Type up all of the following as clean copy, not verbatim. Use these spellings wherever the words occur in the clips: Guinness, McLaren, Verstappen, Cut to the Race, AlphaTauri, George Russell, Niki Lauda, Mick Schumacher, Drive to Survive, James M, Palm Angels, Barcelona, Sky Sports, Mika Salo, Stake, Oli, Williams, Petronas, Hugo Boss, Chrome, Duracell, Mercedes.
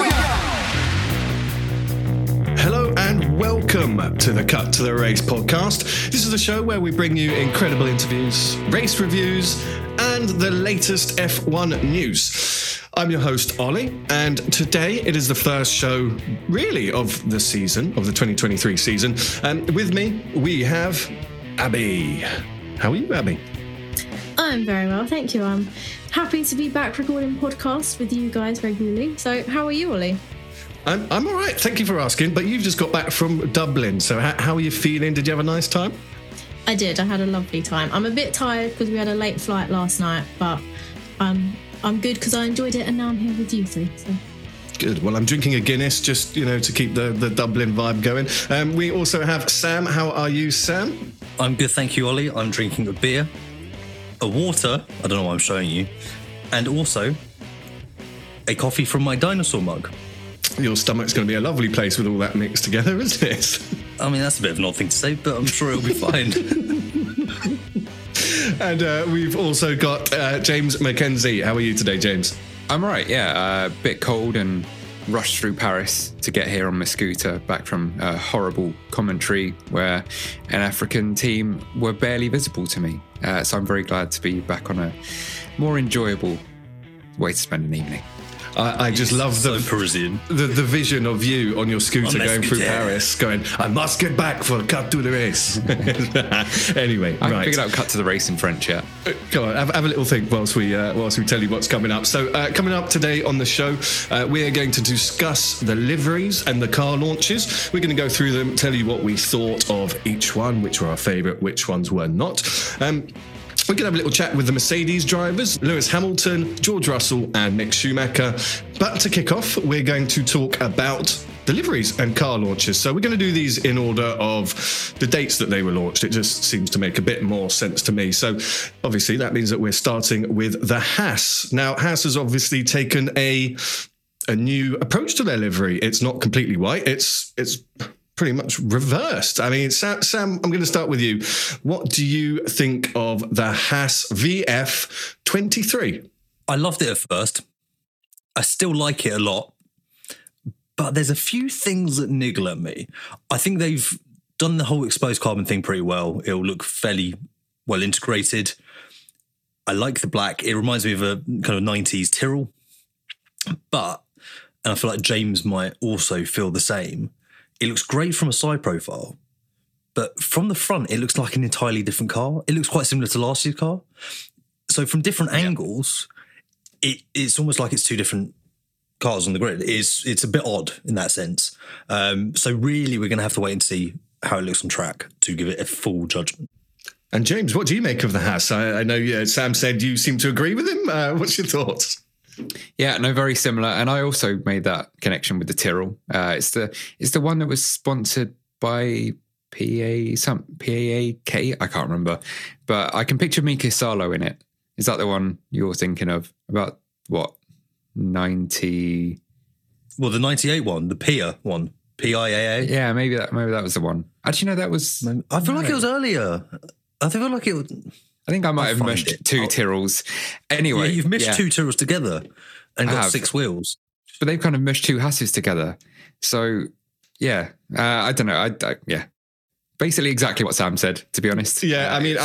Welcome to the Cut to the Race podcast. This is the show where we bring you incredible interviews, race reviews, and the latest F1 news. I'm your host, Oli, and today it is the first show, really, of the season, of the 2023 season. And with me, we have Abby. How are you, Abby? I'm very well, thank you. I'm happy to be back recording podcasts with you guys regularly. So how are you, Oli? I'm all right, thank you for asking, but you've just got back from Dublin, so how are you feeling? Did you have a nice time? I did, I had a lovely time. I'm a bit tired because we had a late flight last night, but I'm good because I enjoyed it, and now I'm here with you three. So. Good, well, I'm drinking a Guinness just, you know, to keep the Dublin vibe going. We also have Sam. How are you, Sam? I'm good, thank you, Ollie. I'm drinking a beer, a water, I don't know what I'm showing you, and also a coffee from my dinosaur mug. Your stomach's going to be a lovely place with all that mixed together, isn't it? I mean, that's a bit of an odd thing to say, but I'm sure it'll be fine. And we've also got James McKenzie. How are you today, James? I'm all right, yeah. A bit cold and rushed through Paris to get here on my scooter, back from a horrible commentary where an African team were barely visible to me. So I'm very glad to be back on a more enjoyable way to spend an evening. I just love the vision of you on your scooter going through Paris, going, I must get back for Cut to the Race. Anyway, I haven't figured out Cut to the Race in French yet. Go on, have a little think whilst we tell you what's coming up. So coming up today on the show, we're going to discuss the liveries and the car launches. We're going to go through them, tell you what we thought of each one, which were our favourite, which ones were not. We're going to have a little chat with the Mercedes drivers, Lewis Hamilton, George Russell and Mick Schumacher. But to kick off, we're going to talk about the liveries and car launches. So we're going to do these in order of the dates that they were launched. It just seems to make a bit more sense to me. So obviously that means that we're starting with the Haas. Now, Haas has obviously taken a new approach to their livery. It's not completely white. It's pretty much reversed. I mean, Sam, I'm going to start with you. What do you think of the Haas VF23? I loved it at first. I still like it a lot, but there's a few things that niggle at me. I think they've done the whole exposed carbon thing pretty well. It'll look fairly well integrated. I like the black. It reminds me of a kind of 90s Tyrrell. But, and I feel like James might also feel the same, it looks great from a side profile. But from the front, it looks like an entirely different car. It looks quite similar to last year's car. So from different angles, it's almost like it's two different cars on the grid. It's a bit odd in that sense. So really, we're going to have to wait and see how it looks on track to give it a full judgment. And James, what do you make of the Haas? I know Sam said you seem to agree with him. What's your thoughts? Yeah, no, very similar. And I also made that connection with the Tyrrell. It's the one that was sponsored by PAAK. I can't remember, but I can picture Mika Salo in it. Is that the one you're thinking of? About what? 90. Well, the 98 one, the PIA one, PIAA. Yeah, maybe that was the one. Actually, no, that was. I feel like it was earlier. I feel like it. I think I might have missed two Tyrrells. Anyway, yeah, you've missed two Tyrrells together and I got have. 6 wheels, but they've kind of missed two Haas's together. So yeah, I don't know. Yeah. Basically exactly what Sam said, to be honest. Yeah, I mean,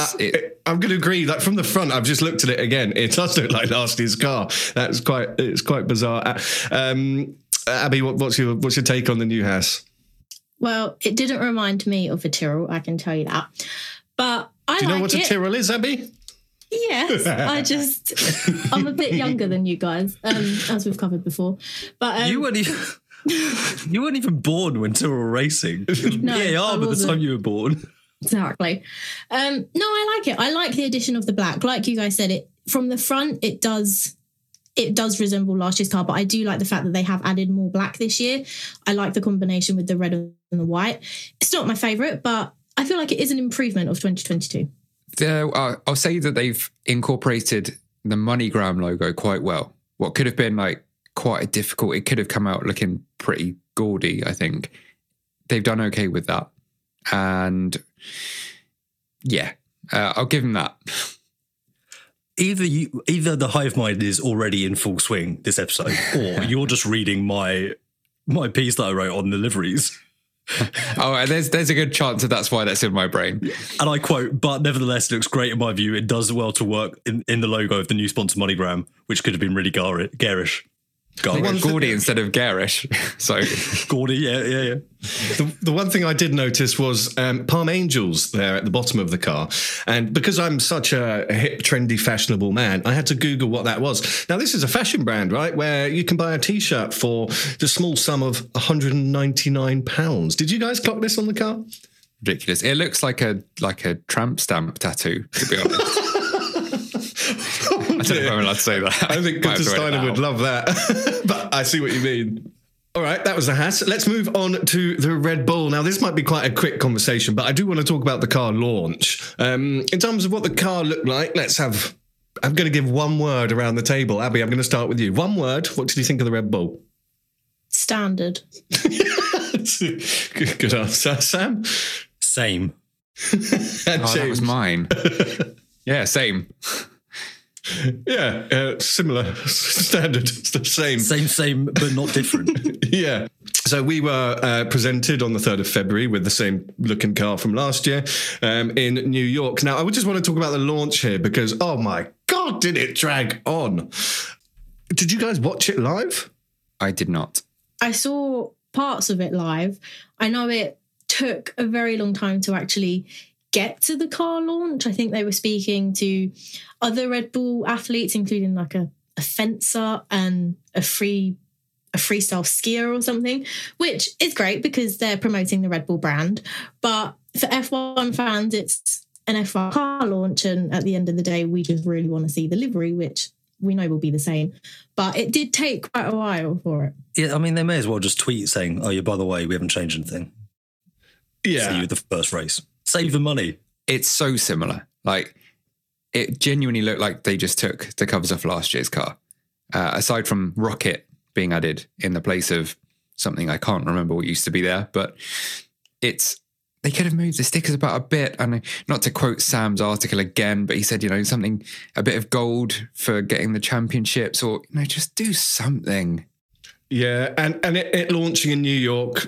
I'm going to agree. Like from the front, I've just looked at it again. It does look like last year's car. It's quite bizarre. Abby, what's your take on the new Haas? Well, it didn't remind me of a Tyrrell, I can tell you that. But I do you know what a Tyrrell is, Abby? Yes, I'm a bit younger than you guys, as we've covered before. But you weren't even... You weren't even born when Tyrrell racing. No, yeah, by the time you were born. Exactly. No, I like it. I like the addition of the black. Like you guys said, it from the front, it does resemble last year's car, but I do like the fact that they have added more black this year. I like the combination with the red and the white. It's not my favourite, but I feel like it is an improvement of 2022. I'll say that they've incorporated the MoneyGram logo quite well. What could have been like quite a difficult, it could have come out looking pretty gaudy, I think. They've done okay with that. And yeah, I'll give them that. Either the hive mind is already in full swing this episode, or you're just reading my piece that I wrote on the liveries. Oh, there's a good chance that that's why that's in my brain. And I quote, but nevertheless, it looks great in my view. It does well to work in the logo of the new sponsor MoneyGram, which could have been really garish. Gaudy instead of garish. So gaudy, yeah. The one thing I did notice was palm angels there at the bottom of the car. And because I'm such a hip, trendy, fashionable man, I had to Google what that was. Now, this is a fashion brand, right, where you can buy a T-shirt for the small sum of £199. Did you guys clock this on the car? Ridiculous. It looks like a tramp stamp tattoo, to be honest. I don't know if I'm allowed to say that. I don't think Gunther Steiner would love that. But I see what you mean. All right, that was the Haas. Let's move on to the Red Bull. Now, this might be quite a quick conversation, but I do want to talk about the car launch. In terms of what the car looked like, I'm going to give one word around the table. Abby, I'm going to start with you. One word. What did you think of the Red Bull? Standard. Good answer. Sam? Same. That was mine. Yeah, same. Yeah, similar, standard, same. Same, but not different. Yeah. So we were presented on the 3rd of February with the same looking car from last year in New York. Now, I would just want to talk about the launch here because, oh my God, did it drag on. Did you guys watch it live? I did not. I saw parts of it live. I know it took a very long time to actually get to the car launch. I think they were speaking to other Red Bull athletes, including like a fencer and a freestyle skier or something, which is great because they're promoting the Red Bull brand. But for F1 fans, it's an F1 car launch, and at the end of the day, we just really want to see the livery, which we know will be the same. But it did take quite a while for it. Yeah, I mean, they may as well just tweet saying, oh, yeah, by the way, we haven't changed anything. Yeah. See you at the first race. Save the money. It's so similar. Like, it genuinely looked like they just took the covers off last year's car. Aside from Rocket being added in the place of something I can't remember what used to be there, but they could have moved the stickers about a bit. And not to quote Sam's article again, but he said, you know, something, a bit of gold for getting the championships, or, you know, just do something. Yeah, and it launching in New York,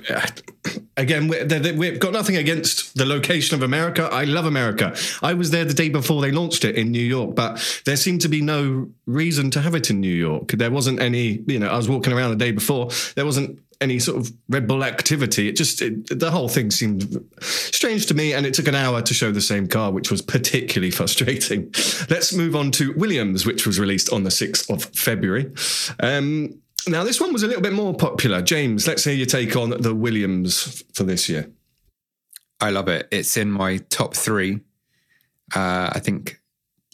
Again, we've got nothing against the location of America. I love America. I was there the day before they launched it in New York, but there seemed to be no reason to have it in New York. There wasn't any, you know, I was walking around the day before. There wasn't any sort of Red Bull activity. It just, the whole thing seemed strange to me, and it took an hour to show the same car, which was particularly frustrating. Let's move on to Williams, which was released on the 6th of February. Now, this one was a little bit more popular. James, let's hear your take on the Williams for this year. I love it. It's in my top three. I think,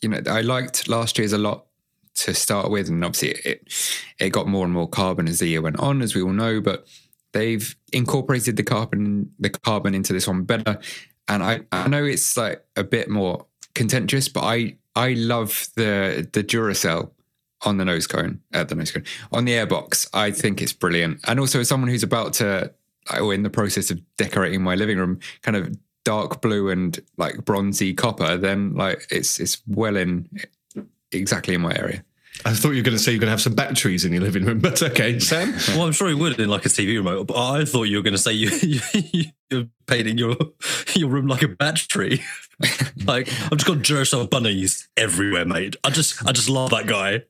you know, I liked last year's a lot to start with, and obviously it got more and more carbon as the year went on, as we all know, but they've incorporated the carbon into this one better. And I know it's like a bit more contentious, but I love the Duracell on the nose cone, on the airbox. I think it's brilliant. And also, as someone who's about to, or in the process of decorating my living room, kind of dark blue and like bronzy copper, then like it's well in, exactly in my area. I thought you were going to say you're going to have some batteries in your living room, but okay, Sam? Well, I'm sure he would in like a TV remote, but I thought you were going to say you're painting your room like a battery. Like, I've just got Duracell bunnies everywhere, mate. I just love that guy.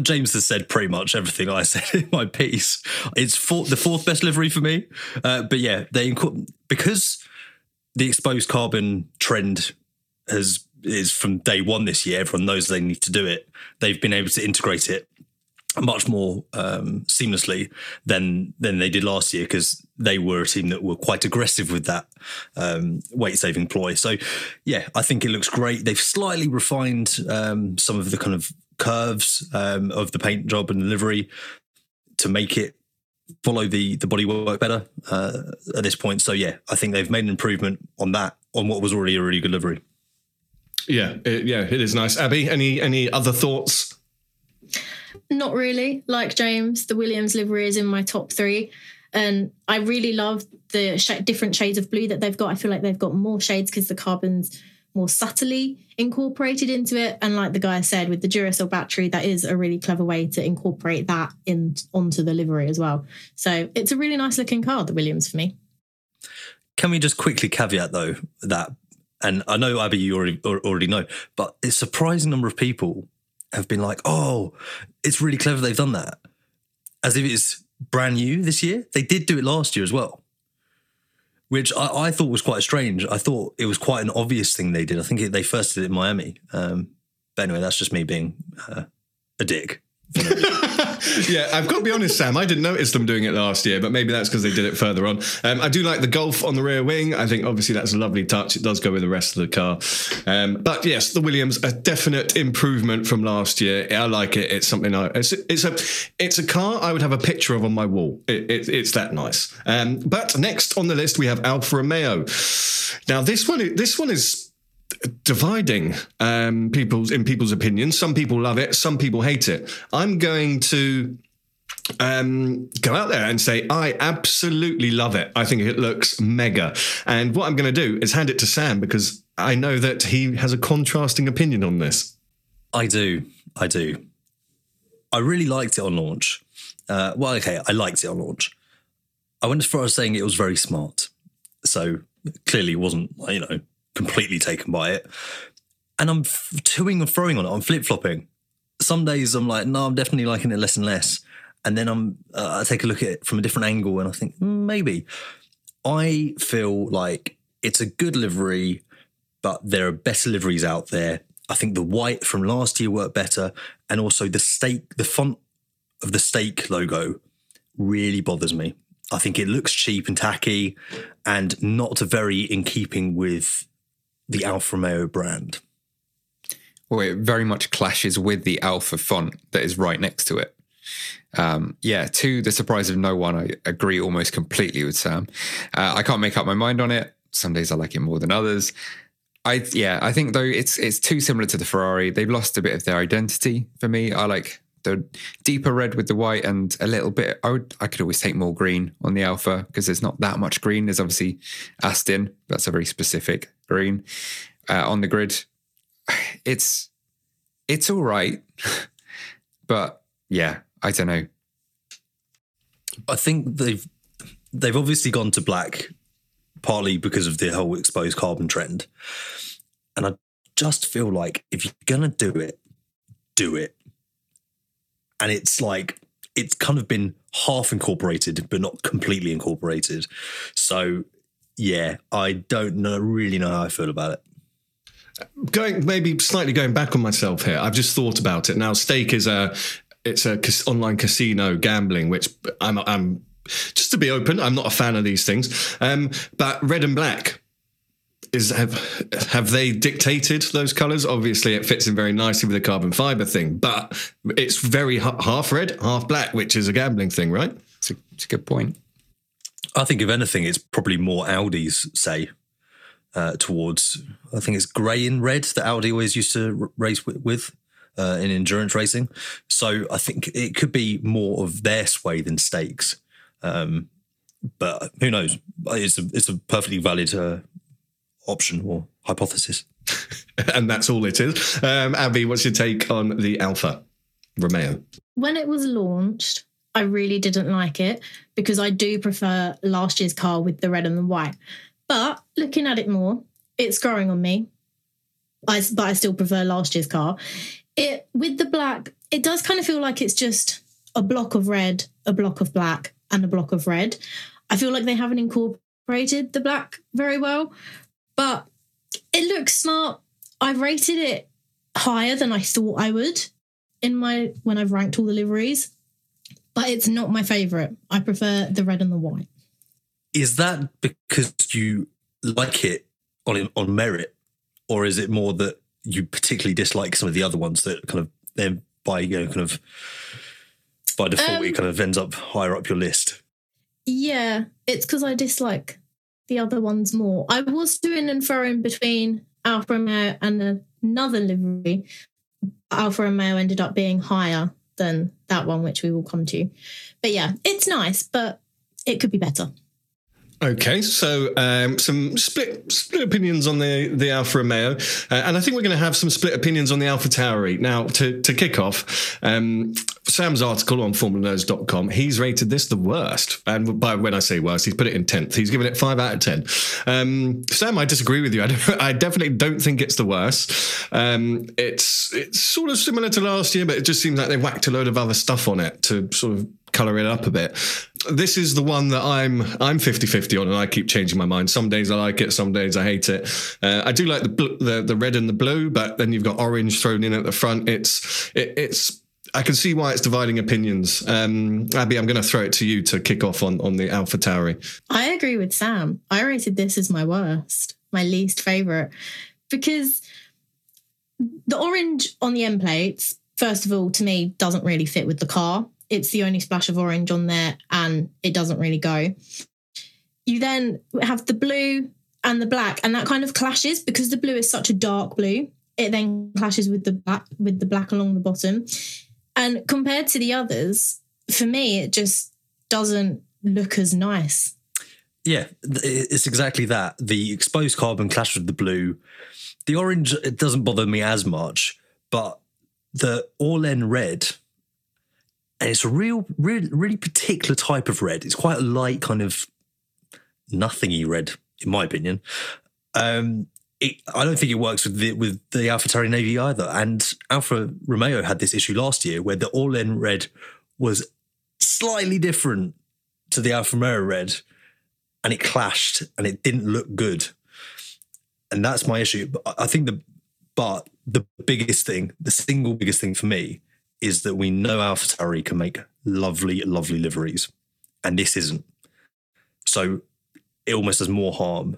James has said pretty much everything I said in my piece. It's the fourth best livery for me. But yeah, because the exposed carbon trend is from day one this year, everyone knows they need to do it. They've been able to integrate it much more seamlessly than they did last year, because they were a team that were quite aggressive with that weight-saving ploy. So, yeah, I think it looks great. They've slightly refined some of the kind of curves of the paint job and the livery to make it follow the bodywork better at this point. So, yeah, I think they've made an improvement on that, on what was already a really good livery. Yeah, it is nice. Abby, any other thoughts? Not really. Like James, the Williams livery is in my top three. And I really love the different shades of blue that they've got. I feel like they've got more shades because the carbon's more subtly incorporated into it. And like the guy said, with the Duracell battery, that is a really clever way to incorporate that onto the livery as well. So it's a really nice looking car, the Williams, for me. Can we just quickly caveat, though, that, and I know, Abby, you already know, but a surprising number of people have been like, oh, it's really clever they've done that, as if it's brand new this year. They did do it last year as well, which I thought was quite strange. I thought it was quite an obvious thing they did. I think they first did it in Miami. But anyway, that's just me being a dick. Yeah, I've got to be honest, Sam, I didn't notice them doing it last year, but maybe that's because they did it further on. I do like the Golf on the rear wing. I think obviously that's a lovely touch. It does go with the rest of the car. But yes, the Williams, a definite improvement from last year. I like it. It's something it's a car I would have a picture of on my wall. It's that nice. But next on the list we have Alfa Romeo. Now this one is dividing people's opinions. Some people love it, some people hate it. I'm going to go out there and say I absolutely love it. I think it looks mega. And what I'm going to do is hand it to Sam, because I know that he has a contrasting opinion on this. I do. I really liked it on launch. I liked it on launch. I went as far as saying it was very smart. So clearly it wasn't, you know, completely taken by it, and I'm toing and froing on it. I'm flip-flopping. Some days I'm like, no, I'm definitely liking it less and less, and then I take a look at it from a different angle and I think maybe. I feel like it's a good livery, but there are better liveries out there. I think the white from last year worked better, and also the font of the Stake logo really bothers me. I think it looks cheap and tacky and not very in keeping with the Alfa Romeo brand. Well, it very much clashes with the Alfa font that is right next to it. To the surprise of no one, I agree almost completely with Sam. I can't make up my mind on it. Some days I like it more than others. I think though it's too similar to the Ferrari. They've lost a bit of their identity for me. I like the deeper red with the white and a little bit. I could always take more green on the Alfa, because there's not that much green. There's obviously Aston. That's a very specific green on the grid. It's all right, but yeah, I don't know. I think they've they've obviously gone to black, partly because of the whole exposed carbon trend. And I just feel like if you're going to do it, do it. And it's like, it's kind of been half incorporated, but not completely incorporated. So, yeah, I don't really know how I feel about it. Maybe slightly going back on myself here. I've just thought about it. Now, Stake is it's an online casino gambling, which I'm just to be open, I'm not a fan of these things. But red and black, have they dictated those colours? Obviously, it fits in very nicely with the carbon fibre thing, but it's very half red, half black, which is a gambling thing, right? It's a good point. I think, if anything, it's probably more Audi's say towards, I think it's grey and red that Audi always used to race with in endurance racing. So I think it could be more of their sway than Stake's. But who knows? It's a perfectly valid option or hypothesis. And that's all it is. Abby, what's your take on the Alfa Romeo? When it was launched, I really didn't like it because I do prefer last year's car with the red and the white. But looking at it more, it's growing on me. But I still prefer last year's car. With the black, it does kind of feel like it's just a block of red, a block of black, and a block of red. I feel like they haven't incorporated the black very well, but it looks smart. I've rated it higher than I thought I would when I've ranked all the liveries, but it's not my favourite. I prefer the red and the white. Is that because you like it on merit, or is it more that you particularly dislike some of the other ones that kind of then by default it kind of ends up higher up your list? Yeah, it's because I dislike the other ones more. I was doing and throwing between Alfa Romeo and another livery. Alfa Romeo ended up being higher than that one, which we will come to. But yeah, it's nice, but it could be better. Okay, so some split opinions on the Alfa Romeo, and I think we're going to have some split opinions on the AlphaTauri. Now, to kick off, Sam's article on FormulaNerds.com, he's rated this the worst, and by when I say worst, he's put it in 10th. He's given it 5 out of 10. Sam, I disagree with you. I definitely don't think it's the worst. It's sort of similar to last year, but it just seems like they whacked a load of other stuff on it to sort of colour it up a bit. This is the one that I'm 50-50 on, and I keep changing my mind. Some days I like it, some days I hate it. I do like the red and the blue, but then you've got orange thrown in at the front. It's I can see why it's dividing opinions. Abby, I'm going to throw it to you to kick off on the AlphaTauri. I agree with Sam. I rated this as my worst, my least favourite, because the orange on the end plates, first of all, to me, doesn't really fit with the car. It's the only splash of orange on there and it doesn't really go. You then have the blue and the black, and that kind of clashes because the blue is such a dark blue. It then clashes with the black along the bottom. And compared to the others, for me, it just doesn't look as nice. Yeah, it's exactly that. The exposed carbon clashes with the blue. The orange, it doesn't bother me as much, but the all-in red... And it's a really particular type of red. It's quite a light kind of nothingy red, in my opinion. I don't think it works with the AlphaTauri Navy either. And Alfa Romeo had this issue last year where the all-in red was slightly different to the Alfa Romeo red, and it clashed and it didn't look good. And that's my issue. But I think the single biggest thing for me is that we know AlphaTauri can make lovely, lovely liveries, and this isn't. So it almost does more harm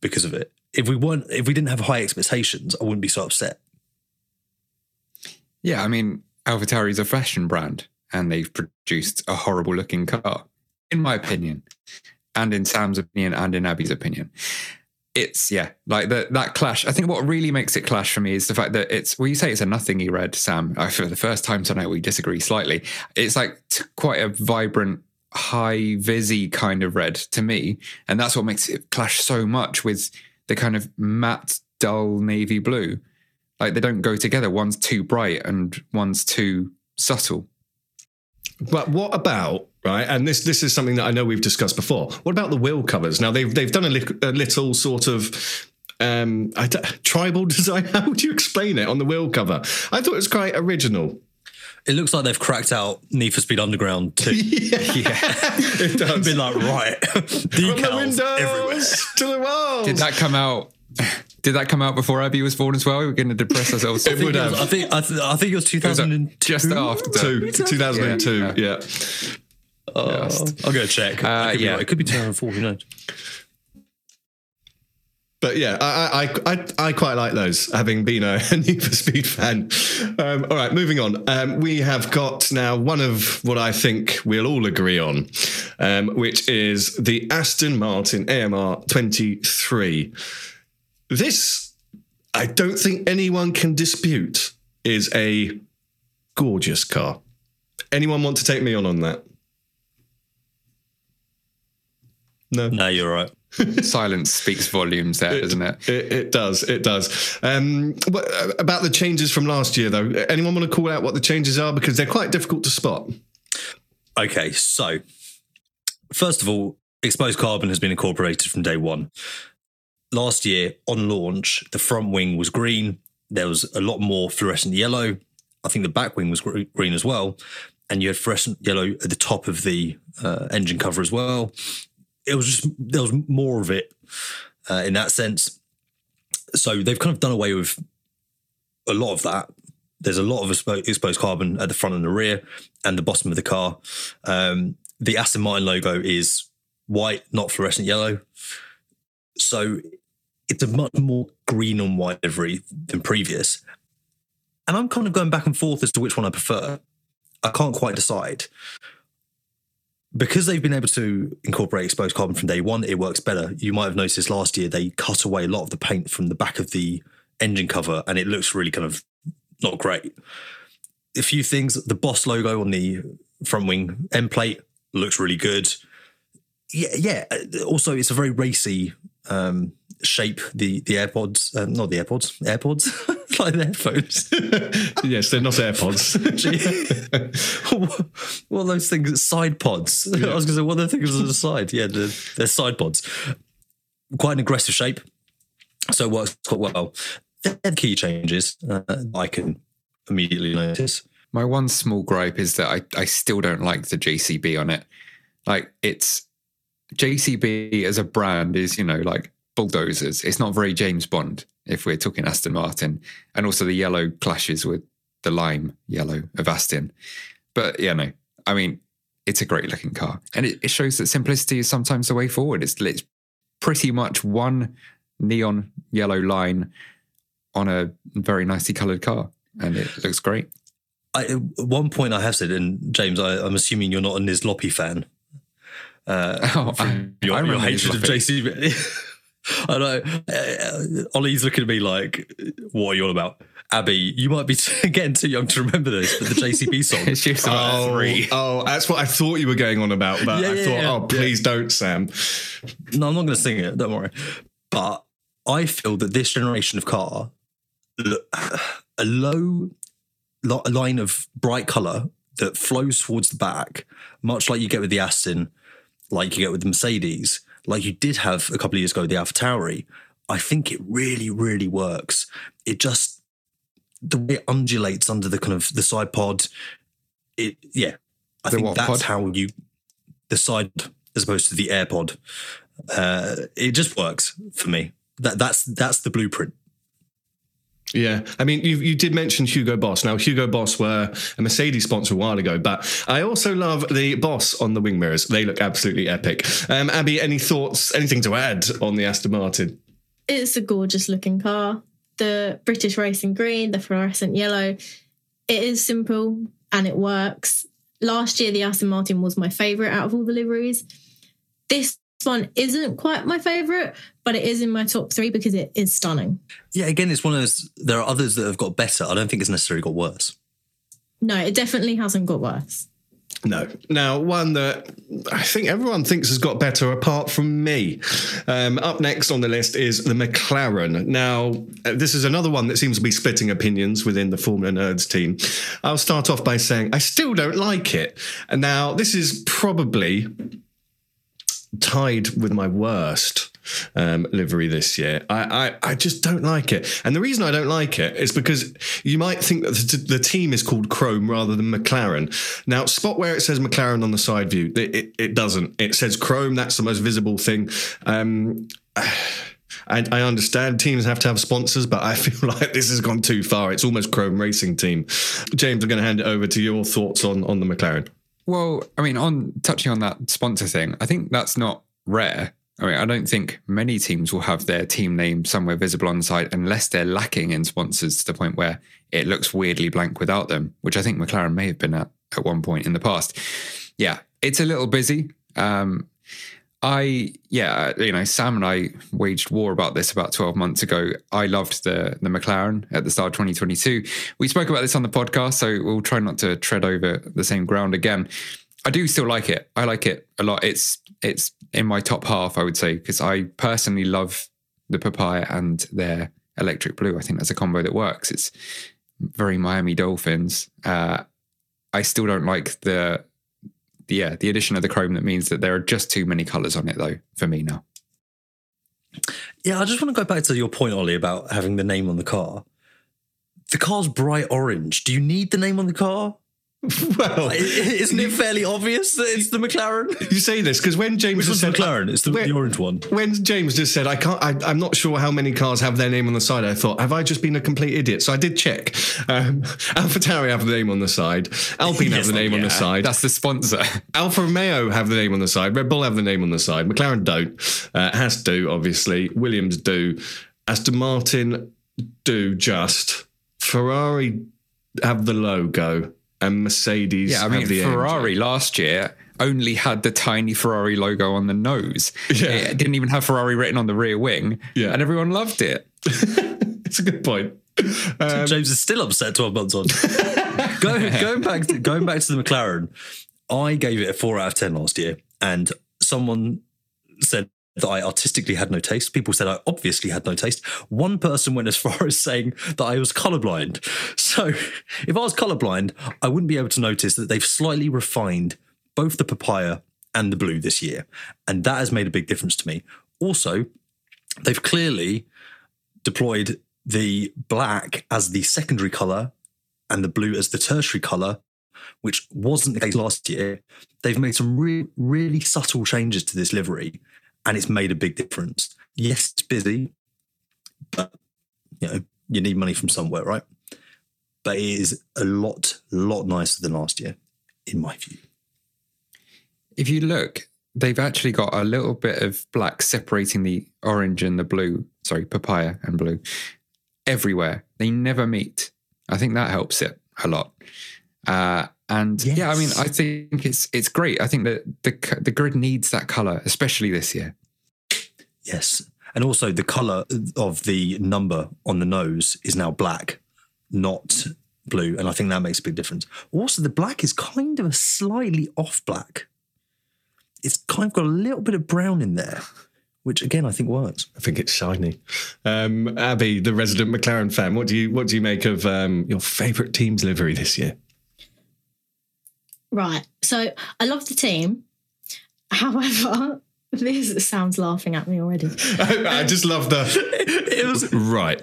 because of it. If we didn't have high expectations, I wouldn't be so upset. Yeah, I mean, AlphaTauri is a fashion brand, and they've produced a horrible-looking car, in my opinion, and in Sam's opinion, and in Abby's opinion. It's, yeah, like that clash. I think what really makes it clash for me is the fact that it's, well, you say it's a nothingy red, Sam. For the first time tonight, we disagree slightly. It's like quite a vibrant, high-vizzy kind of red to me. And that's what makes it clash so much with the kind of matte, dull navy blue. Like, they don't go together. One's too bright and one's too subtle. But what about, right, and this is something that I know we've discussed before, what about the wheel covers? Now, they've done a little sort of tribal design. How would you explain it on the wheel cover? I thought it was quite original. It looks like they've cracked out Need for Speed Underground too. Yeah. It does. Been like, right, decals from the windows to the walls. Did that come out before Abby was born as well? We were going to depress ourselves. It would have. I think it was 2002. Just after 2002. Yeah. I'll go check. It could be 2004. Who knows? But yeah, I quite like those, having been a Need for Speed fan. All right, moving on. We have got now one of what I think we'll all agree on, which is the Aston Martin AMR 23. This, I don't think anyone can dispute, is a gorgeous car. Anyone want to take me on that? No, you're right. Silence speaks volumes there, doesn't it? It does. What about the changes from last year, though? Anyone want to call out what the changes are? Because they're quite difficult to spot. Okay, so first of all, exposed carbon has been incorporated from day one. Last year, on launch, the front wing was green. There was a lot more fluorescent yellow. I think the back wing was green as well. And you had fluorescent yellow at the top of the engine cover as well. It was just, there was more of it in that sense. So they've kind of done away with a lot of that. There's a lot of exposed carbon at the front and the rear and the bottom of the car. The Aston Martin logo is white, not fluorescent yellow. So it's a much more green and white livery than previous. And I'm kind of going back and forth as to which one I prefer. I can't quite decide. Because they've been able to incorporate exposed carbon from day one, it works better. You might have noticed last year they cut away a lot of the paint from the back of the engine cover and it looks really kind of not great. A few things, the Boss logo on the front wing end plate looks really good. Yeah. Also, it's a very racy shape, the AirPods, not the AirPods. Like the headphones. Yes, they're not AirPods. What are those things? Side pods. Yeah. I was going to say, what are the things on the side? Yeah, they're side pods. Quite an aggressive shape. So it works quite well. They're the key changes I can immediately notice. My one small gripe is that I still don't like the JCB on it. Like, it's... JCB as a brand is, like bulldozers. It's not very James Bond if we're talking Aston Martin. And also the yellow clashes with the lime yellow of Aston. But, it's a great looking car. And it shows that simplicity is sometimes the way forward. It's pretty much one neon yellow line on a very nicely coloured car. And it looks great. At one point I have said, and James, I'm assuming you're not a Nisloppy fan. Your hatred of JCB. I know. Ollie's looking at me like, what are you all about? Abby, you might be getting too young to remember this, but the JCB song. She's about three. Oh, that's what I thought you were going on about, but please don't, Sam. No, I'm not going to sing it, don't worry. But I feel that this generation of car, a low line of bright colour that flows towards the back, much like you get with the Aston, like you get with the Mercedes, like you did have a couple of years ago, the AlphaTauri, I think it really, really works. It just, the way it undulates under the kind of the side pod, I think that's pod? The side as opposed to the AirPod. It just works for me. That's the blueprint. Yeah, you did mention Hugo Boss. Now, Hugo Boss were a Mercedes sponsor a while ago, but I also love the Boss on the wing mirrors. They look absolutely epic. Abby, any thoughts, anything to add on the Aston Martin? It's a gorgeous looking car. The British racing green, the fluorescent yellow. It is simple and it works. Last year, the Aston Martin was my favourite out of all the liveries. This one isn't quite my favourite, but it is in my top three because it is stunning. Yeah, again, it's one of those, there are others that have got better. I don't think it's necessarily got worse. No, it definitely hasn't got worse. No. Now, one that I think everyone thinks has got better apart from me. Up next on the list is the McLaren. Now, this is another one that seems to be splitting opinions within the Formula Nerds team. I'll start off by saying I still don't like it. And now, this is probably tied with my worst livery this year. I just don't like it. And the reason I don't like it is because you might think that the team is called Chrome rather than McLaren. Now, spot where it says McLaren on the side view, it doesn't. It says Chrome. That's the most visible thing. I understand teams have to have sponsors, but I feel like this has gone too far. It's almost Chrome Racing Team. James, I'm going to hand it over to your thoughts on the McLaren. Well, I mean, touching on that sponsor thing, I think that's not rare. I mean, I don't think many teams will have their team name somewhere visible on the side unless they're lacking in sponsors to the point where it looks weirdly blank without them, which I think McLaren may have been at one point in the past. Yeah, it's a little busy. Sam and I waged war about this about 12 months ago. I loved the McLaren at the start of 2022. We spoke about this on the podcast, so we'll try not to tread over the same ground again. I do still like it. I like it a lot. It's in my top half, I would say, because I personally love the papaya and their electric blue. I think that's a combo that works. It's very Miami Dolphins. I still don't like the addition of the chrome. That means that there are just too many colours on it, though, for me now. Yeah, I just want to go back to your point, Ollie, about having the name on the car. The car's bright orange. Do you need the name on the car? Well, isn't it fairly obvious that it's the McLaren? You say this because when James just said McLaren, it's the orange one. When James just said, I'm not sure how many cars have their name on the side, I thought, have I just been a complete idiot? So I did check. AlphaTauri have the name on the side. Alpine have the name on the side. That's the sponsor. Alfa Romeo have the name on the side. Red Bull have the name on the side. McLaren don't. Haas do, obviously. Williams do. Aston Martin do just. Ferrari have the logo. And Mercedes. Yeah, I mean, Ferrari engine. Last year only had the tiny Ferrari logo on the nose. Yeah. It didn't even have Ferrari written on the rear wing. Yeah. And everyone loved it. It's a good point. James is still upset 12 months on. Going back to the McLaren, I gave it a 4 out of 10 last year. And someone said that I artistically had no taste. People said I obviously had no taste. One person went as far as saying that I was colourblind. So if I was colourblind, I wouldn't be able to notice that they've slightly refined both the papaya and the blue this year. And that has made a big difference to me. Also, they've clearly deployed the black as the secondary colour and the blue as the tertiary colour, which wasn't the case last year. They've made some really subtle changes to this livery. And it's made a big difference. Yes, it's busy, but you need money from somewhere, right? But it is a lot nicer than last year, in my view. If you look, they've actually got a little bit of black separating the orange and the blue, sorry, papaya and blue, everywhere. They never meet. I think that helps it a lot. Yeah, I mean, I think it's great. I think that the grid needs that colour, especially this year. Yes. And also the colour of the number on the nose is now black, not blue. And I think that makes a big difference. Also, the black is kind of a slightly off black. It's kind of got a little bit of brown in there, which, again, I think works. I think it's shiny. Abby, the resident McLaren fan, what do you make of your favourite team's livery this year? Right, so I love the team. However, this Sam's laughing at me already. I just love the... It was... Right.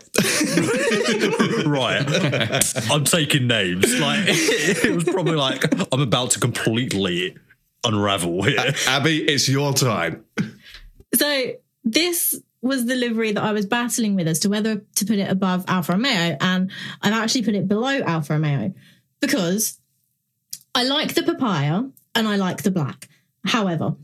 Right. I'm taking names. Like, it was probably like, I'm about to completely unravel here. Abby, it's your time. So this was the livery that I was battling with as to whether to put it above Alfa Romeo, and I've actually put it below Alfa Romeo because... I like the papaya and I like the black. However,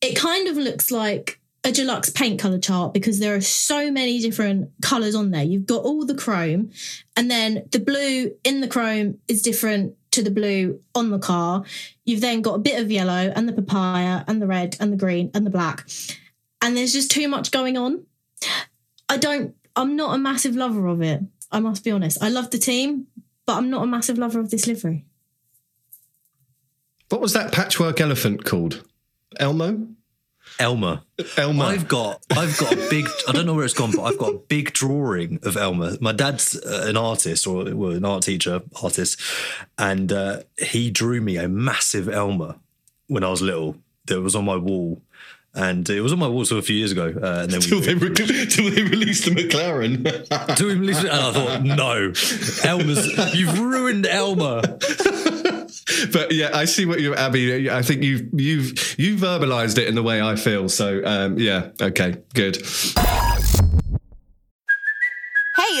it kind of looks like a deluxe paint colour chart because there are so many different colours on there. You've got all the chrome and then the blue in the chrome is different to the blue on the car. You've then got a bit of yellow and the papaya and the red and the green and the black. And there's just too much going on. I'm not a massive lover of it. I must be honest. I love the team, but I'm not a massive lover of this livery. What was that patchwork elephant called? Elmo? Elmer. I've got a big. I don't know where it's gone, but I've got a big drawing of Elmer. My dad's an artist, or an art teacher, and he drew me a massive Elmer when I was little. That was on my wall, and it was on my wall till a few years ago. And then till they released the McLaren. And I thought, no, Elmer's. You've ruined Elmer. But yeah, I see what you're, Abby. I think you've verbalized it in the way I feel. So yeah, okay, good. Hey,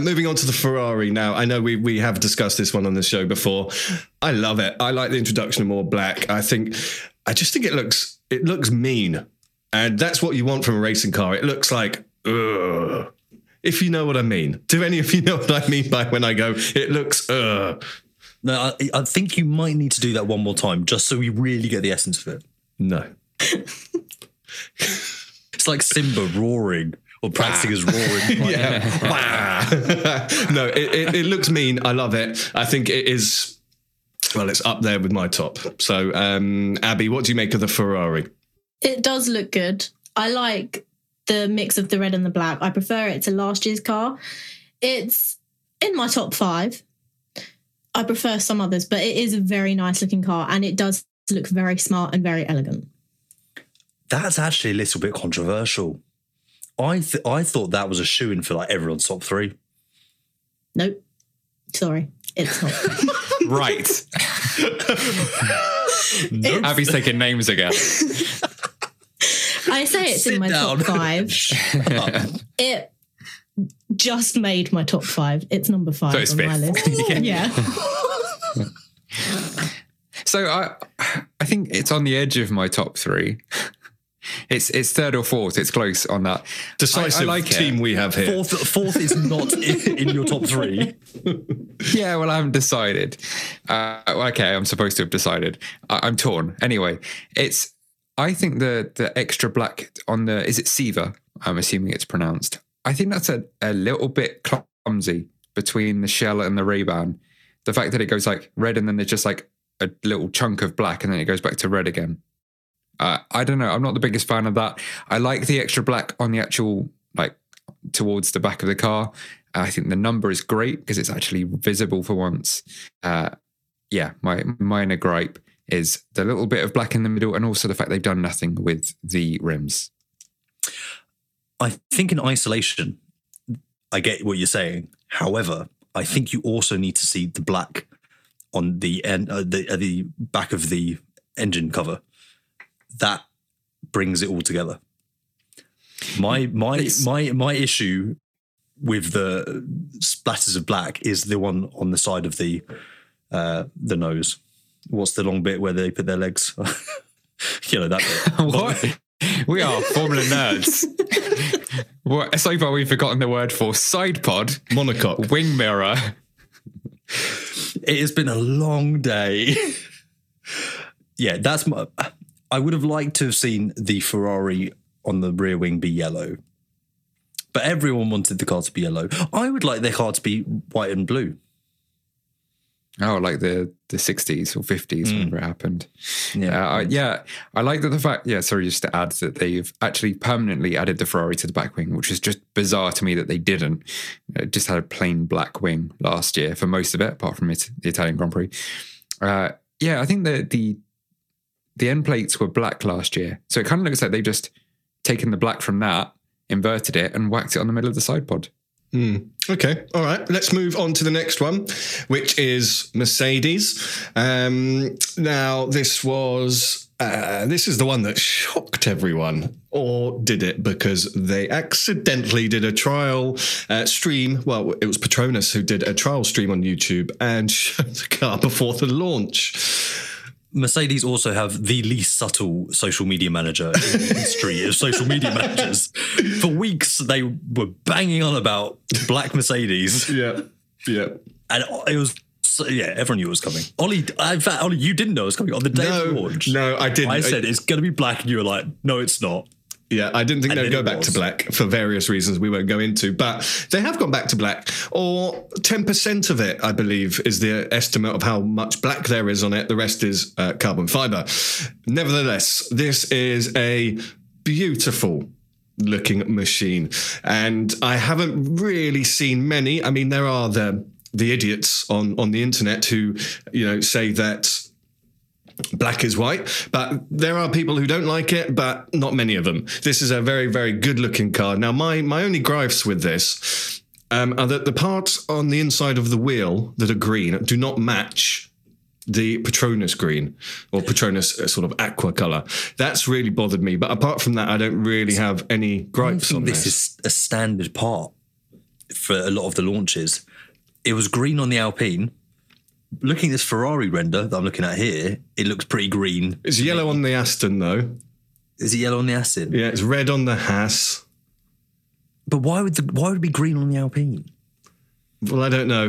Moving on to the Ferrari now. I know we have discussed this one on the show before. I love it. I like the introduction of more black. I just think it looks mean, and that's what you want from a racing car. It looks like, ugh, if you know what I mean. Do any of you know what I mean by when I go, it looks, ugh? No, I think you might need to do that one more time just so we really get the essence of it. No. It's like Simba roaring. Or practicing as roaring. Yeah. No, it looks mean. I love it. I think it is, well, it's up there with my top. So, Abby, what do you make of the Ferrari? It does look good. I like the mix of the red and the black. I prefer it to last year's car. It's in my top five. I prefer some others, but it is a very nice looking car, and it does look very smart and very elegant. That's actually a little bit controversial. I thought that was a shoo-in for like everyone's top three. Nope. Sorry. It's not. Right. Nope. Abby's taking names again. I say it's in my top five. It just made my top five. It's number five on my list. Yeah. So I think it's on the edge of my top three. It's third or fourth. It's close on that. Decisive I like team it. We have here. Fourth is not in your top three. Yeah, well, I haven't decided. Okay, I'm supposed to have decided. I'm torn. Anyway, it's. I think the extra black on the, is it Siva? I'm assuming it's pronounced. I think that's a little bit clumsy between the shell and the Ray-Ban. The fact that it goes like red and then there's just like a little chunk of black and then it goes back to red again. I don't know. I'm not the biggest fan of that. I like the extra black on the actual, like, towards the back of the car. I think the number is great because it's actually visible for once. My minor gripe is the little bit of black in the middle and also the fact they've done nothing with the rims. I think in isolation, I get what you're saying. However, I think you also need to see the black on the end, the back of the engine cover. That brings it all together. My issue with the splatters of black is the one on the side of the nose. What's the long bit where they put their legs? You know, that bit. What? We are Formula Nerds. Well, so far we've forgotten the word for side pod, monocoque, wing mirror. It has been a long day. Yeah, that's my... I would have liked to have seen the Ferrari on the rear wing be yellow. But everyone wanted the car to be yellow. I would like their car to be white and blue. Oh, like the 60s or 50s, whenever it happened. Yeah. I like that the fact... Yeah, sorry, just to add that they've actually permanently added the Ferrari to the back wing, which is just bizarre to me that they didn't. It just had a plain black wing last year for most of it, apart from the Italian Grand Prix. I think the end plates were black last year. So it kind of looks like they've just taken the black from that, inverted it, and whacked it on the middle of the side pod. Okay, all right. Let's move on to the next one, which is Mercedes. Now, this is the one that shocked everyone, or did it? Because they accidentally did a trial stream. Well, it was Petronas who did a trial stream on YouTube and showed the car before the launch. Mercedes also have the least subtle social media manager in the history of social media managers. For weeks, they were banging on about black Mercedes. Yeah. And it was, everyone knew it was coming. In fact, Oli, you didn't know it was coming on the day of launch. No, I didn't. I said, it's going to be black, and you were like, no, it's not. Yeah, I didn't think they'd go back to black for various reasons we won't go into, but they have gone back to black, or 10% of it, I believe, is the estimate of how much black there is on it. The rest is carbon fibre. Nevertheless, this is a beautiful looking machine, and I haven't really seen many. I mean, there are the idiots on the internet who, say that black is white, but there are people who don't like it, but not many of them. This is a very, very good looking car. Now, my only gripes with this are that the parts on the inside of the wheel that are green do not match the Petronas green, or Petronas sort of aqua colour. That's really bothered me. But apart from that, I don't really have any gripes on this. This is a standard part for a lot of the launches. It was green on the Alpine. Looking at this Ferrari render that I'm looking at here, it looks pretty green. It's yellow on the Aston, though. Is it yellow on the Aston? Yeah, it's red on the Haas. But why would it be green on the Alpine? Well, I don't know.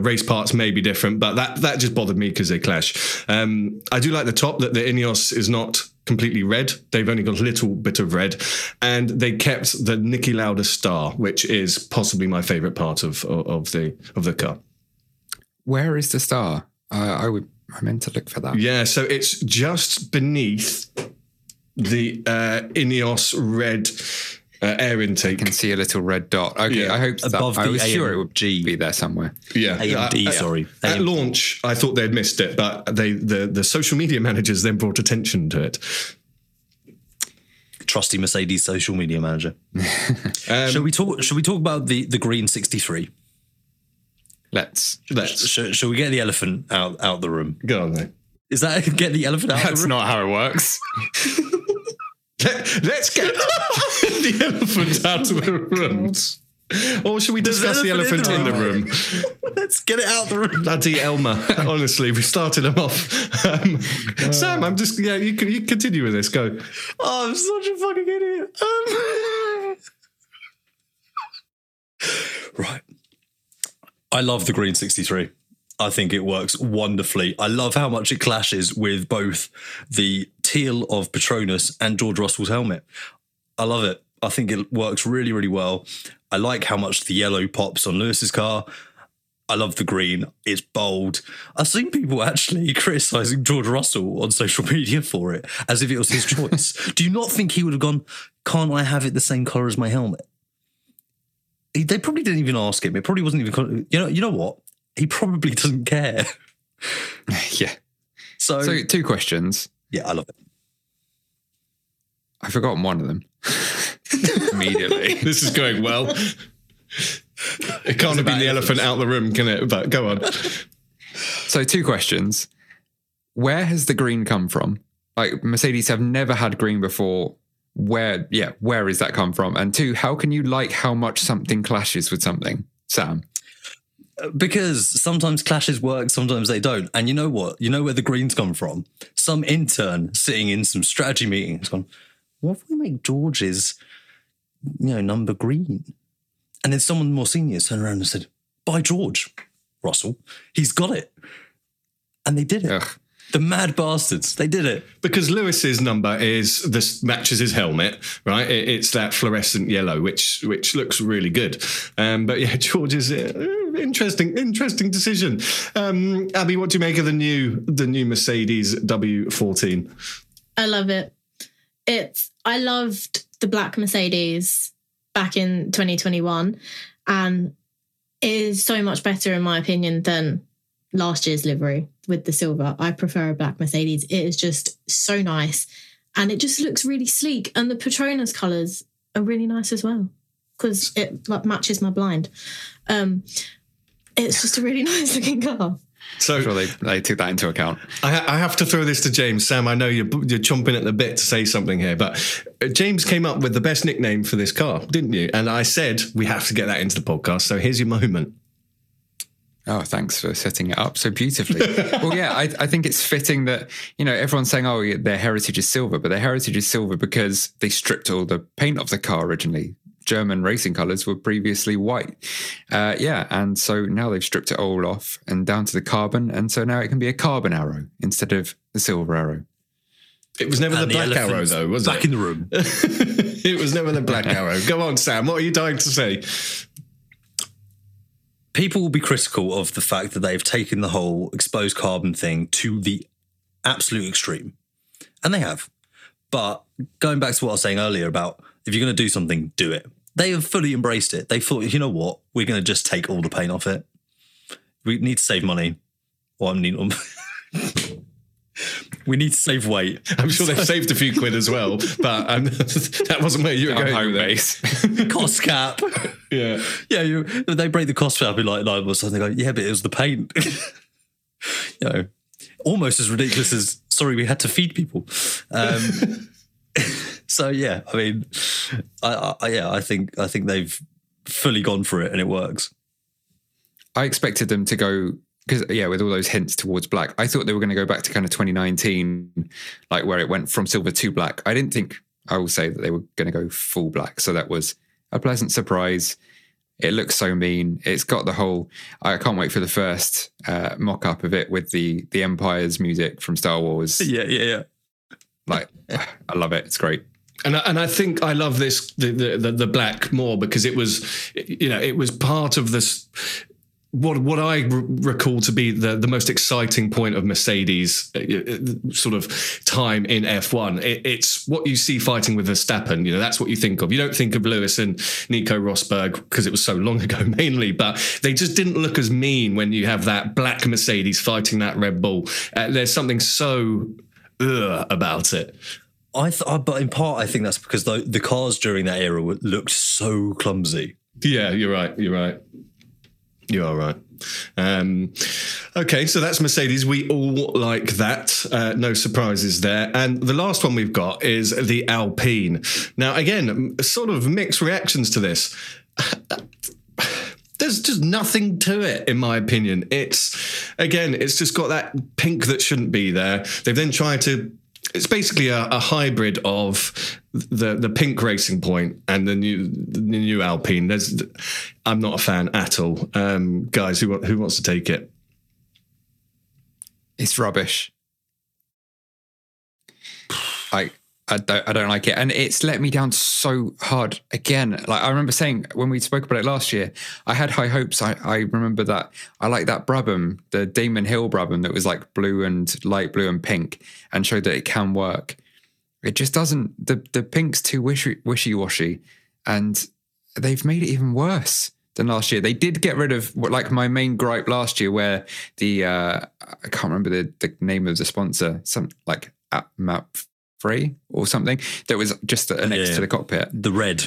Race parts may be different, but that just bothered me because they clash. I do like the top, that the Ineos is not completely red. They've only got a little bit of red. And they kept the Niki Lauda star, which is possibly my favourite part of the car. Where is the star? I meant to look for that. Yeah, so it's just beneath the Ineos red air intake. I can see a little red dot. Okay, yeah. I hope that. Above the I was AM, sure it would G be there somewhere. Yeah, AMD. Sorry. At launch, I thought they'd missed it, but the social media managers then brought attention to it. Trusty Mercedes social media manager. Shall we talk about the green 63? Let's. Shall we get the elephant out the room? Go on then. Is that get the elephant out? That's the room? That's not how it works. Let's get the elephant out of the room. Or should we discuss the elephant in the room? Let's get it out of the room. Bloody Elmer. Honestly, we started him off. Sam, I'm just... Yeah, you continue with this. Go. Oh, I'm such a fucking idiot. Right. I love the green 63. I think it works wonderfully. I love how much it clashes with both the teal of Petronas and George Russell's helmet. I love it. I think it works really, really well. I like how much the yellow pops on Lewis's car. I love the green. It's bold. I've seen people actually criticising George Russell on social media for it, as if it was his choice. Do you not think he would have gone, can't I have it the same colour as my helmet? They probably didn't even ask him. It probably wasn't even... You know what? He probably doesn't care. Yeah. So, two questions. Yeah, I love it. I've forgotten one of them. Immediately. This is going well. It can't have been the elephant out the room, can it? But go on. So, two questions. Where has the green come from? Like, Mercedes have never had green before. Where is that come from? And two, how can you like how much something clashes with something, Sam? Because sometimes clashes work, sometimes they don't. And you know what? You know where the green's come from? Some intern sitting in some strategy meeting has gone, what if we make George's, number green? And then someone more senior turned around and said, by George Russell, he's got it. And they did it. Ugh. The mad bastards. They did it. Because Lewis's number is this matches his helmet, right? It's that fluorescent yellow, which looks really good. But yeah, George's interesting decision. Abby, what do you make of the new Mercedes W14? I love it. I loved the black Mercedes back in 2021, and it is so much better in my opinion than last year's livery with the silver. I prefer a black Mercedes. It is just so nice and it just looks really sleek, and the Petronas colours are really nice as well because it matches my blind. It's just a really nice looking car. So sure they took that into account. I have to throw this to James. Sam, I know you're chomping at the bit to say something here, but James came up with the best nickname for this car, didn't you? And I said, we have to get that into the podcast. So here's your moment. Oh, thanks for setting it up so beautifully. Well, yeah, I think it's fitting that, you know, everyone's saying, oh, their heritage is silver, but their heritage is silver because they stripped all the paint off the car originally. German racing colours were previously white. And so now they've stripped it all off and down to the carbon, and so now it can be a carbon arrow instead of the silver arrow. It was never the black arrow, though, was it? Back in the room. It was never the black arrow. Go on, Sam, what are you dying to say? People will be critical of the fact that they've taken the whole exposed carbon thing to the absolute extreme. And they have. But going back to what I was saying earlier about if you're going to do something, do it. They have fully embraced it. They thought, you know what? We're going to just take all the paint off it. We need to save money. We need to save weight. I'm sure they've saved a few quid as well, but that wasn't where you were going with it. Cost cap. Yeah. Yeah, they break the cost cap in like 9 or something. Like, yeah, but it was the paint. You know, almost as ridiculous as, sorry, we had to feed people. So, yeah, I mean, I think they've fully gone for it and it works. I expected them to go... Because, yeah, with all those hints towards black, I thought they were going to go back to kind of 2019, like where it went from silver to black. I didn't think, I will say, that they were going to go full black. So that was a pleasant surprise. It looks so mean. It's got the whole, I can't wait for the first mock-up of it with the Empire's music from Star Wars. Yeah. Like, I love it. It's great. And I think I love this, the black more because it was, you know, it was part of this... What I recall to be the most exciting point of Mercedes' sort of time in F1, it's what you see fighting with Verstappen. You know, that's what you think of. You don't think of Lewis and Nico Rosberg because it was so long ago mainly, but they just didn't look as mean when you have that black Mercedes fighting that Red Bull. There's something so about it. But in part, I think that's because the cars during that era looked so clumsy. Yeah, you're right. You are right. Okay, so that's Mercedes. We all like that. No surprises there. And the last one we've got is the Alpine. Now, again, sort of mixed reactions to this. There's just nothing to it, in my opinion. It's just got that pink that shouldn't be there. They've then tried to... It's basically a hybrid of the pink racing point and the new Alpine. I'm not a fan at all. Guys, who wants to take it? It's rubbish. I don't like it, and it's let me down so hard again. Like I remember saying when we spoke about it last year, I had high hopes. I remember that I like that Brabham, the Damon Hill Brabham that was like blue and light blue and pink, and showed that it can work. It just doesn't. The pink's too wishy washy, and they've made it even worse than last year. They did get rid of what, like my main gripe last year, where the I can't remember the name of the sponsor, some like Map. Or something that was just next to the cockpit. The red.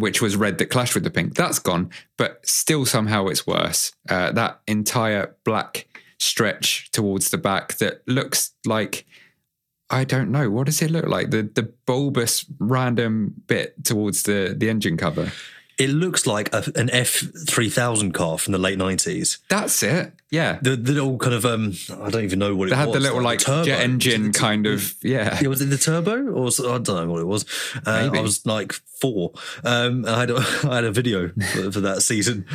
Which was red that clashed with the pink. That's gone, but still somehow it's worse. That entire black stretch towards the back that looks like, I don't know, what does it look like? The bulbous random bit towards the engine cover. It looks like an F3000 car from the late 90s. That's it, yeah. The little kind of, I don't even know what it was. They had the little like jet engine kind of, yeah. Yeah, was it the turbo? Or I don't know what it was. Maybe. I was like 4. I had a video for that season.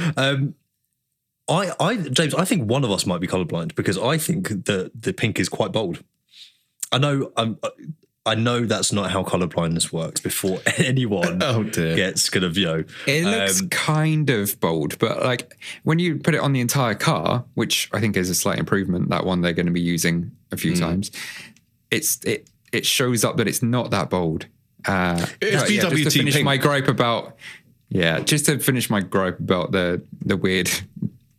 James, I think one of us might be colourblind because I think that the pink is quite bold. I know that's not how colourblindness works. Before anyone gets kind of, you know, it looks kind of bold, but like when you put it on the entire car, which I think is a slight improvement, that one they're going to be using a few times, it shows up that it's not that bold. It's BWT. Just to finish pink. Just to finish my gripe about the weird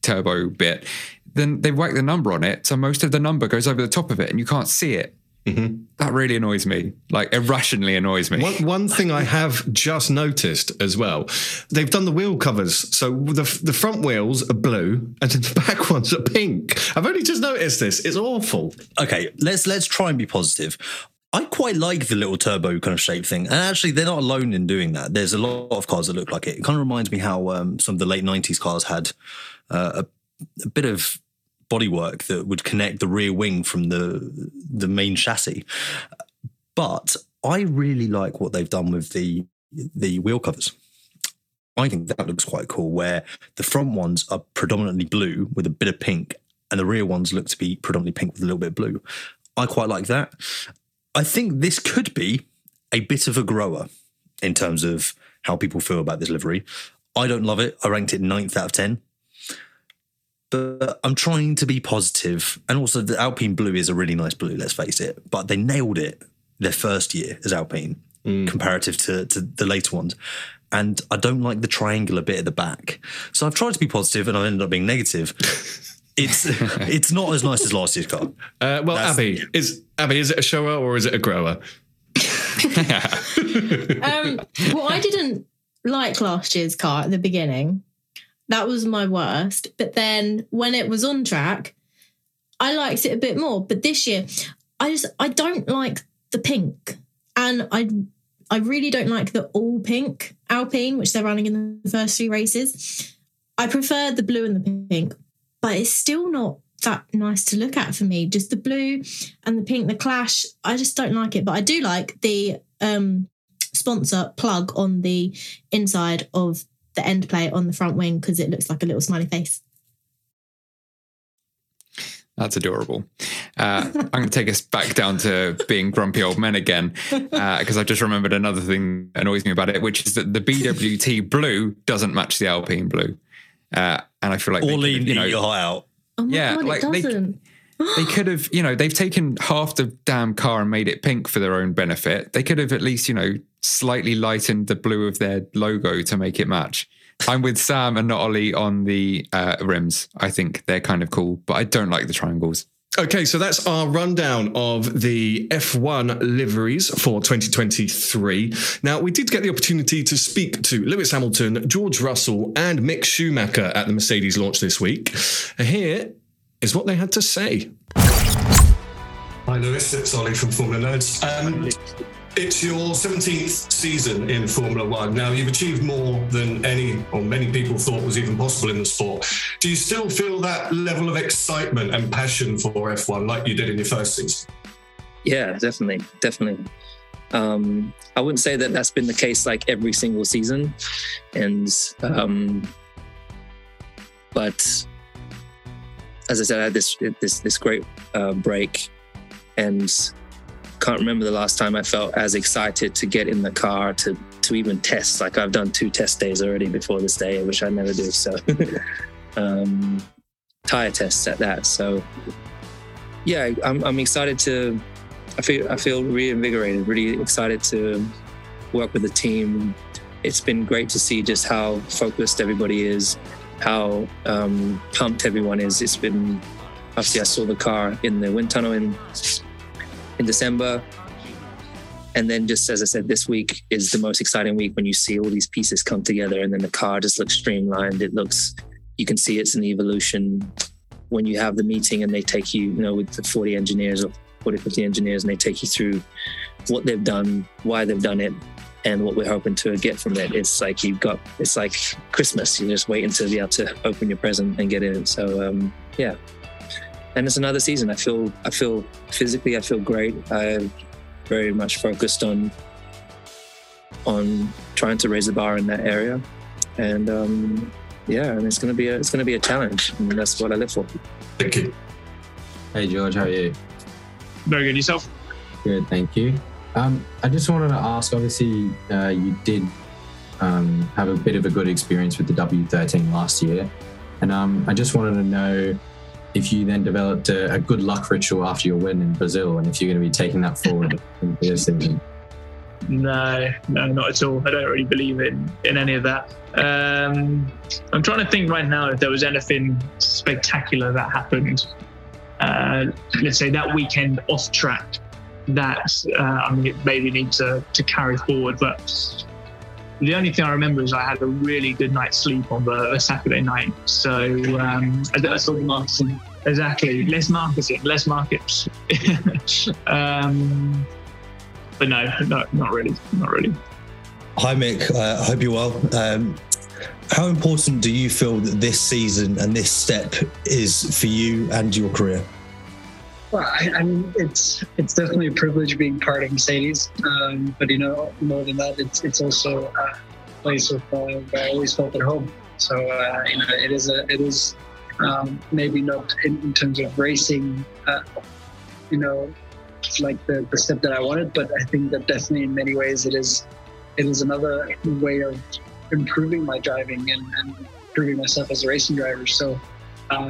turbo bit. Then they whack the number on it, so most of the number goes over the top of it, and you can't see it. Mm-hmm. That really annoys me, like irrationally annoys me. One thing I have just noticed as well, they've done the wheel covers. So the front wheels are blue and the back ones are pink. I've only just noticed this. It's awful. Okay, let's try and be positive. I quite like the little turbo kind of shape thing. And actually, they're not alone in doing that. There's a lot of cars that look like it. It kind of reminds me how some of the late 90s cars had a bit of bodywork that would connect the rear wing from the main chassis. But I really like what they've done with the wheel covers. I think that looks quite cool, where the front ones are predominantly blue with a bit of pink, and the rear ones look to be predominantly pink with a little bit of blue. I quite like that. I think this could be a bit of a grower in terms of how people feel about this livery. I don't love it. I ranked it 9th out of 10. But I'm trying to be positive. And also the Alpine blue is a really nice blue, let's face it. But they nailed it their first year as Alpine comparative to the later ones. And I don't like the triangular bit at the back. So I've tried to be positive and I ended up being negative. It's not as nice as last year's car. Well, Abby, is it a shower or is it a grower? Well, I didn't like last year's car at the beginning. That was my worst. But then when it was on track, I liked it a bit more. But this year, I don't like the pink. And I really don't like the all pink Alpine, which they're running in the first three races. I prefer the blue and the pink. But it's still not that nice to look at for me. Just the blue and the pink, the clash. I just don't like it. But I do like the sponsor plug on the inside of the end plate on the front wing because it looks like a little smiley face. That's adorable. I'm going to take us back down to being grumpy old men again because I've just remembered another thing that annoys me about it, which is that the BWT blue doesn't match the Alpine blue. And I feel like Oli, you know, your eye out. Oh my God, like it doesn't. They could have, you know, they've taken half the damn car and made it pink for their own benefit. They could have at least, you know, slightly lightened the blue of their logo to make it match. I'm with Sam and not Oli on the rims. I think they're kind of cool, but I don't like the triangles. Okay, so that's our rundown of the F1 liveries for 2023. Now, we did get the opportunity to speak to Lewis Hamilton, George Russell, and Mick Schumacher at the Mercedes launch this week. Here is what they had to say. Hi, Lewis. It's Oli from Formula Nerds. It's your 17th season in Formula One. Now, you've achieved more than many people thought was even possible in the sport. Do you still feel that level of excitement and passion for F1 like you did in your first season? Yeah, definitely. I wouldn't say that that's been the case like every single season. But as I said, I had this great break and can't remember the last time I felt as excited to get in the car to even test. Like I've done 2 test days already before this day, which I never do. So tire tests at that. So yeah, I'm excited to. I feel reinvigorated. Really excited to work with the team. It's been great to see just how focused everybody is, how pumped everyone is. It's been. Obviously, I saw the car in the wind tunnel in December. And then just as I said, this week is the most exciting week when you see all these pieces come together and then the car just looks streamlined. You can see it's an evolution when you have the meeting and they take you, you know, with the 40 engineers or 40, 50 engineers and they take you through what they've done, why they've done it and what we're hoping to get from it. It's like Christmas. You're just waiting to be able to open your present and get in. So yeah. And it's another season. I feel physically, I feel great. I'm very much focused on trying to raise the bar in that area. And yeah, and it's gonna be a challenge. I mean, that's what I live for. Thank you. Hey George, how are you? Very good. Yourself? Good, thank you. I just wanted to ask. Obviously, you did have a bit of a good experience with the W13 last year, and I just wanted to know if you then developed a good luck ritual after your win in Brazil, and if you're going to be taking that forward in this season. No, not at all. I don't really believe in any of that. I'm trying to think right now if there was anything spectacular that happened. Let's say that weekend off track that I mean, it maybe needs to carry forward. But the only thing I remember is I had a really good night's sleep on the Saturday night. So that's all the marketing. Exactly. Less marketing. But no, not really. Hi Mick, I hope you're well. How important do you feel that this season and this step is for you and your career? Well, I mean, it's definitely a privilege being part of Mercedes, but more than that, it's also a place where I always felt at home. So it is maybe not in terms of racing, like the step that I wanted, but I think that definitely in many ways it is another way of improving my driving and improving myself as a racing driver. So I'll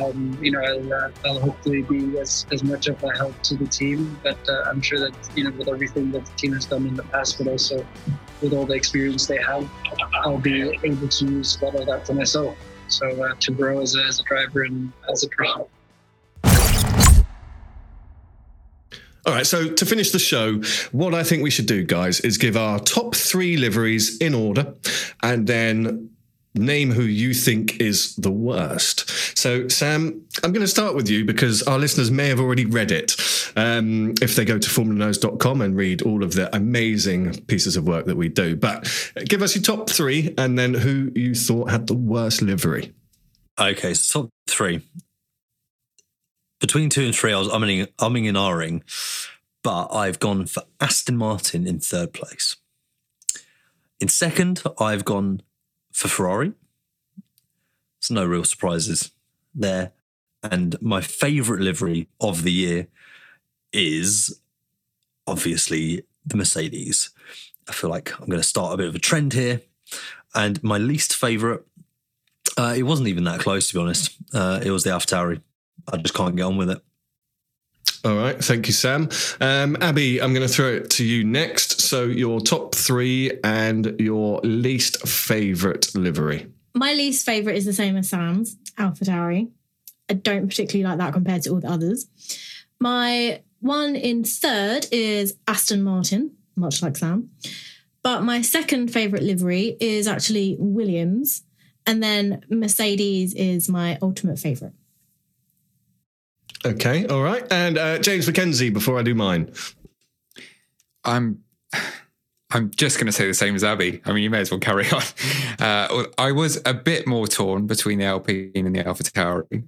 hopefully be as much of a help to the team, but I'm sure that with everything that the team has done in the past, but also with all the experience they have, I'll be able to use a lot of that for myself, so to grow as a driver and as a pro. All right, so to finish the show, what I think we should do, guys, is give our top three liveries in order and then name who you think is the worst. So, Sam, I'm going to start with you because our listeners may have already read it. If they go to formulanerds.com and read all of the amazing pieces of work that we do. But give us your top three and then who you thought had the worst livery. Okay, so top three. Between two and three, I was umming and ahhing, but I've gone for Aston Martin in third place. In second, I've gone for Ferrari. There's no real surprises there. And my favourite livery of the year is obviously the Mercedes. I feel like I'm going to start a bit of a trend here. And my least favourite, it wasn't even that close, to be honest. It was the AlphaTauri. I just can't get on with it. All right. Thank you, Sam. Abby, I'm going to throw it to you next. So your top three and your least favourite livery. My least favourite is the same as Sam's, AlphaTauri. I don't particularly like that compared to all the others. My one in third is Aston Martin, much like Sam. But my second favourite livery is actually Williams. And then Mercedes is my ultimate favourite. Okay, all right. And James McKenzie, before I do mine. I'm just going to say the same as Abby. I mean, you may as well carry on. I was a bit more torn between the Alpine and the AlphaTauri.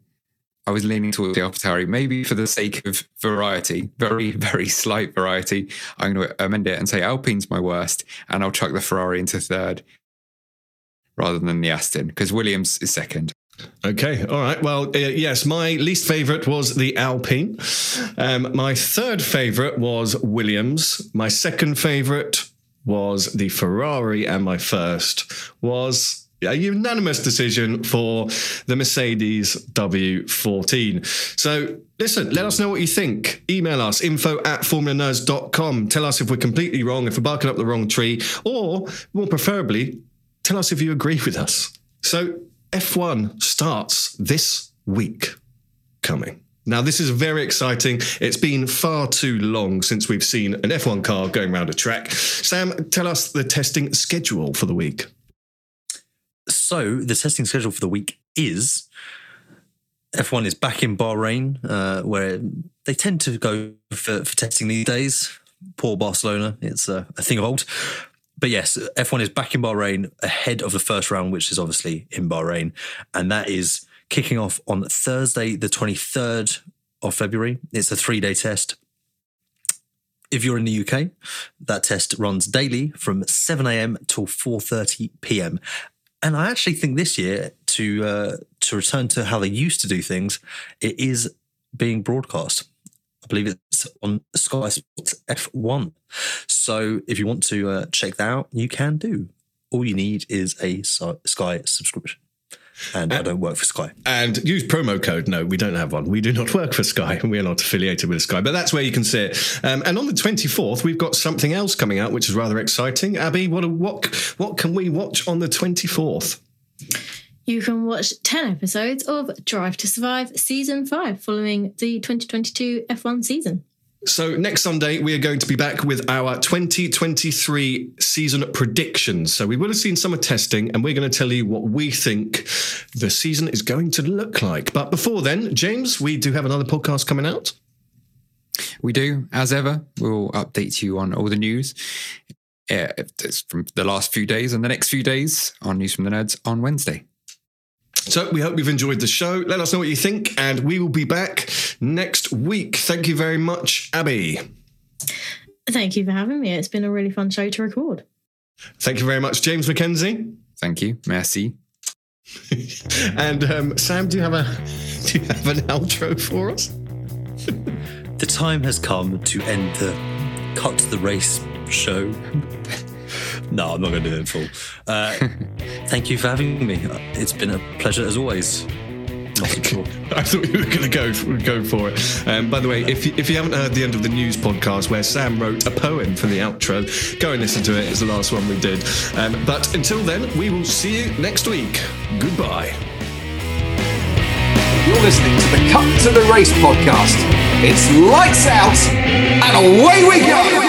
I was leaning towards the AlphaTauri, maybe for the sake of variety, very, very slight variety. I'm going to amend it and say Alpine's my worst, and I'll chuck the Ferrari into third rather than the Aston, because Williams is second. Okay. All right. Well, yes, my least favourite was the Alpine. My third favourite was Williams. My second favourite was the Ferrari. And my first was a unanimous decision for the Mercedes W14. So listen, let us know what you think. Email us, info@formulanerds.com. Tell us if we're completely wrong, if we're barking up the wrong tree, or more preferably, tell us if you agree with us. So F1 starts this week coming. Now, this is very exciting. It's been far too long since we've seen an F1 car going around a track. Sam, tell us the testing schedule for the week. So the testing schedule for the week is F1 is back in Bahrain, where they tend to go for testing these days. Poor Barcelona. It's a thing of old. But yes, F1 is back in Bahrain ahead of the first round, which is obviously in Bahrain. And that is kicking off on Thursday, the 23rd of February. It's a 3-day test. If you're in the UK, that test runs daily from 7 a.m. till 4:30 p.m. And I actually think this year, to return to how they used to do things, it is being broadcast. I believe it's on Sky Sports F1. So if you want to check that out, you can do. All you need is a Sky subscription. And I don't work for Sky. And use promo code. No, we don't have one. We do not work for Sky. We are not affiliated with Sky. But that's where you can see it. And on the 24th, we've got something else coming out, which is rather exciting. Abby, what can we watch on the 24th? You can watch 10 episodes of Drive to Survive Season 5 following the 2022 F1 season. So next Sunday, we are going to be back with our 2023 season predictions. So we will have seen summer testing, and we're going to tell you what we think the season is going to look like. But before then, James, we do have another podcast coming out. We do, as ever. We'll update you on all the news. It's from the last few days and the next few days on News from the Nerds on Wednesday. So we hope you've enjoyed the show. Let us know what you think, and we will be back next week. Thank you very much, Abby. Thank you for having me. It's been a really fun show to record. Thank you very much, James McKenzie. Thank you. Merci. And Sam, do you have an outro for us? The time has come to end the Cut to the Race show. No, I'm not going to do it in full. Thank you for having me. It's been a pleasure as always. I thought you were going to go for it. By the way, if you haven't heard the End of the News podcast where Sam wrote a poem for the outro, go and listen to it. It's the last one we did. But until then, we will see you next week. Goodbye. You're listening to the Cut to the Race podcast. It's lights out and away we go.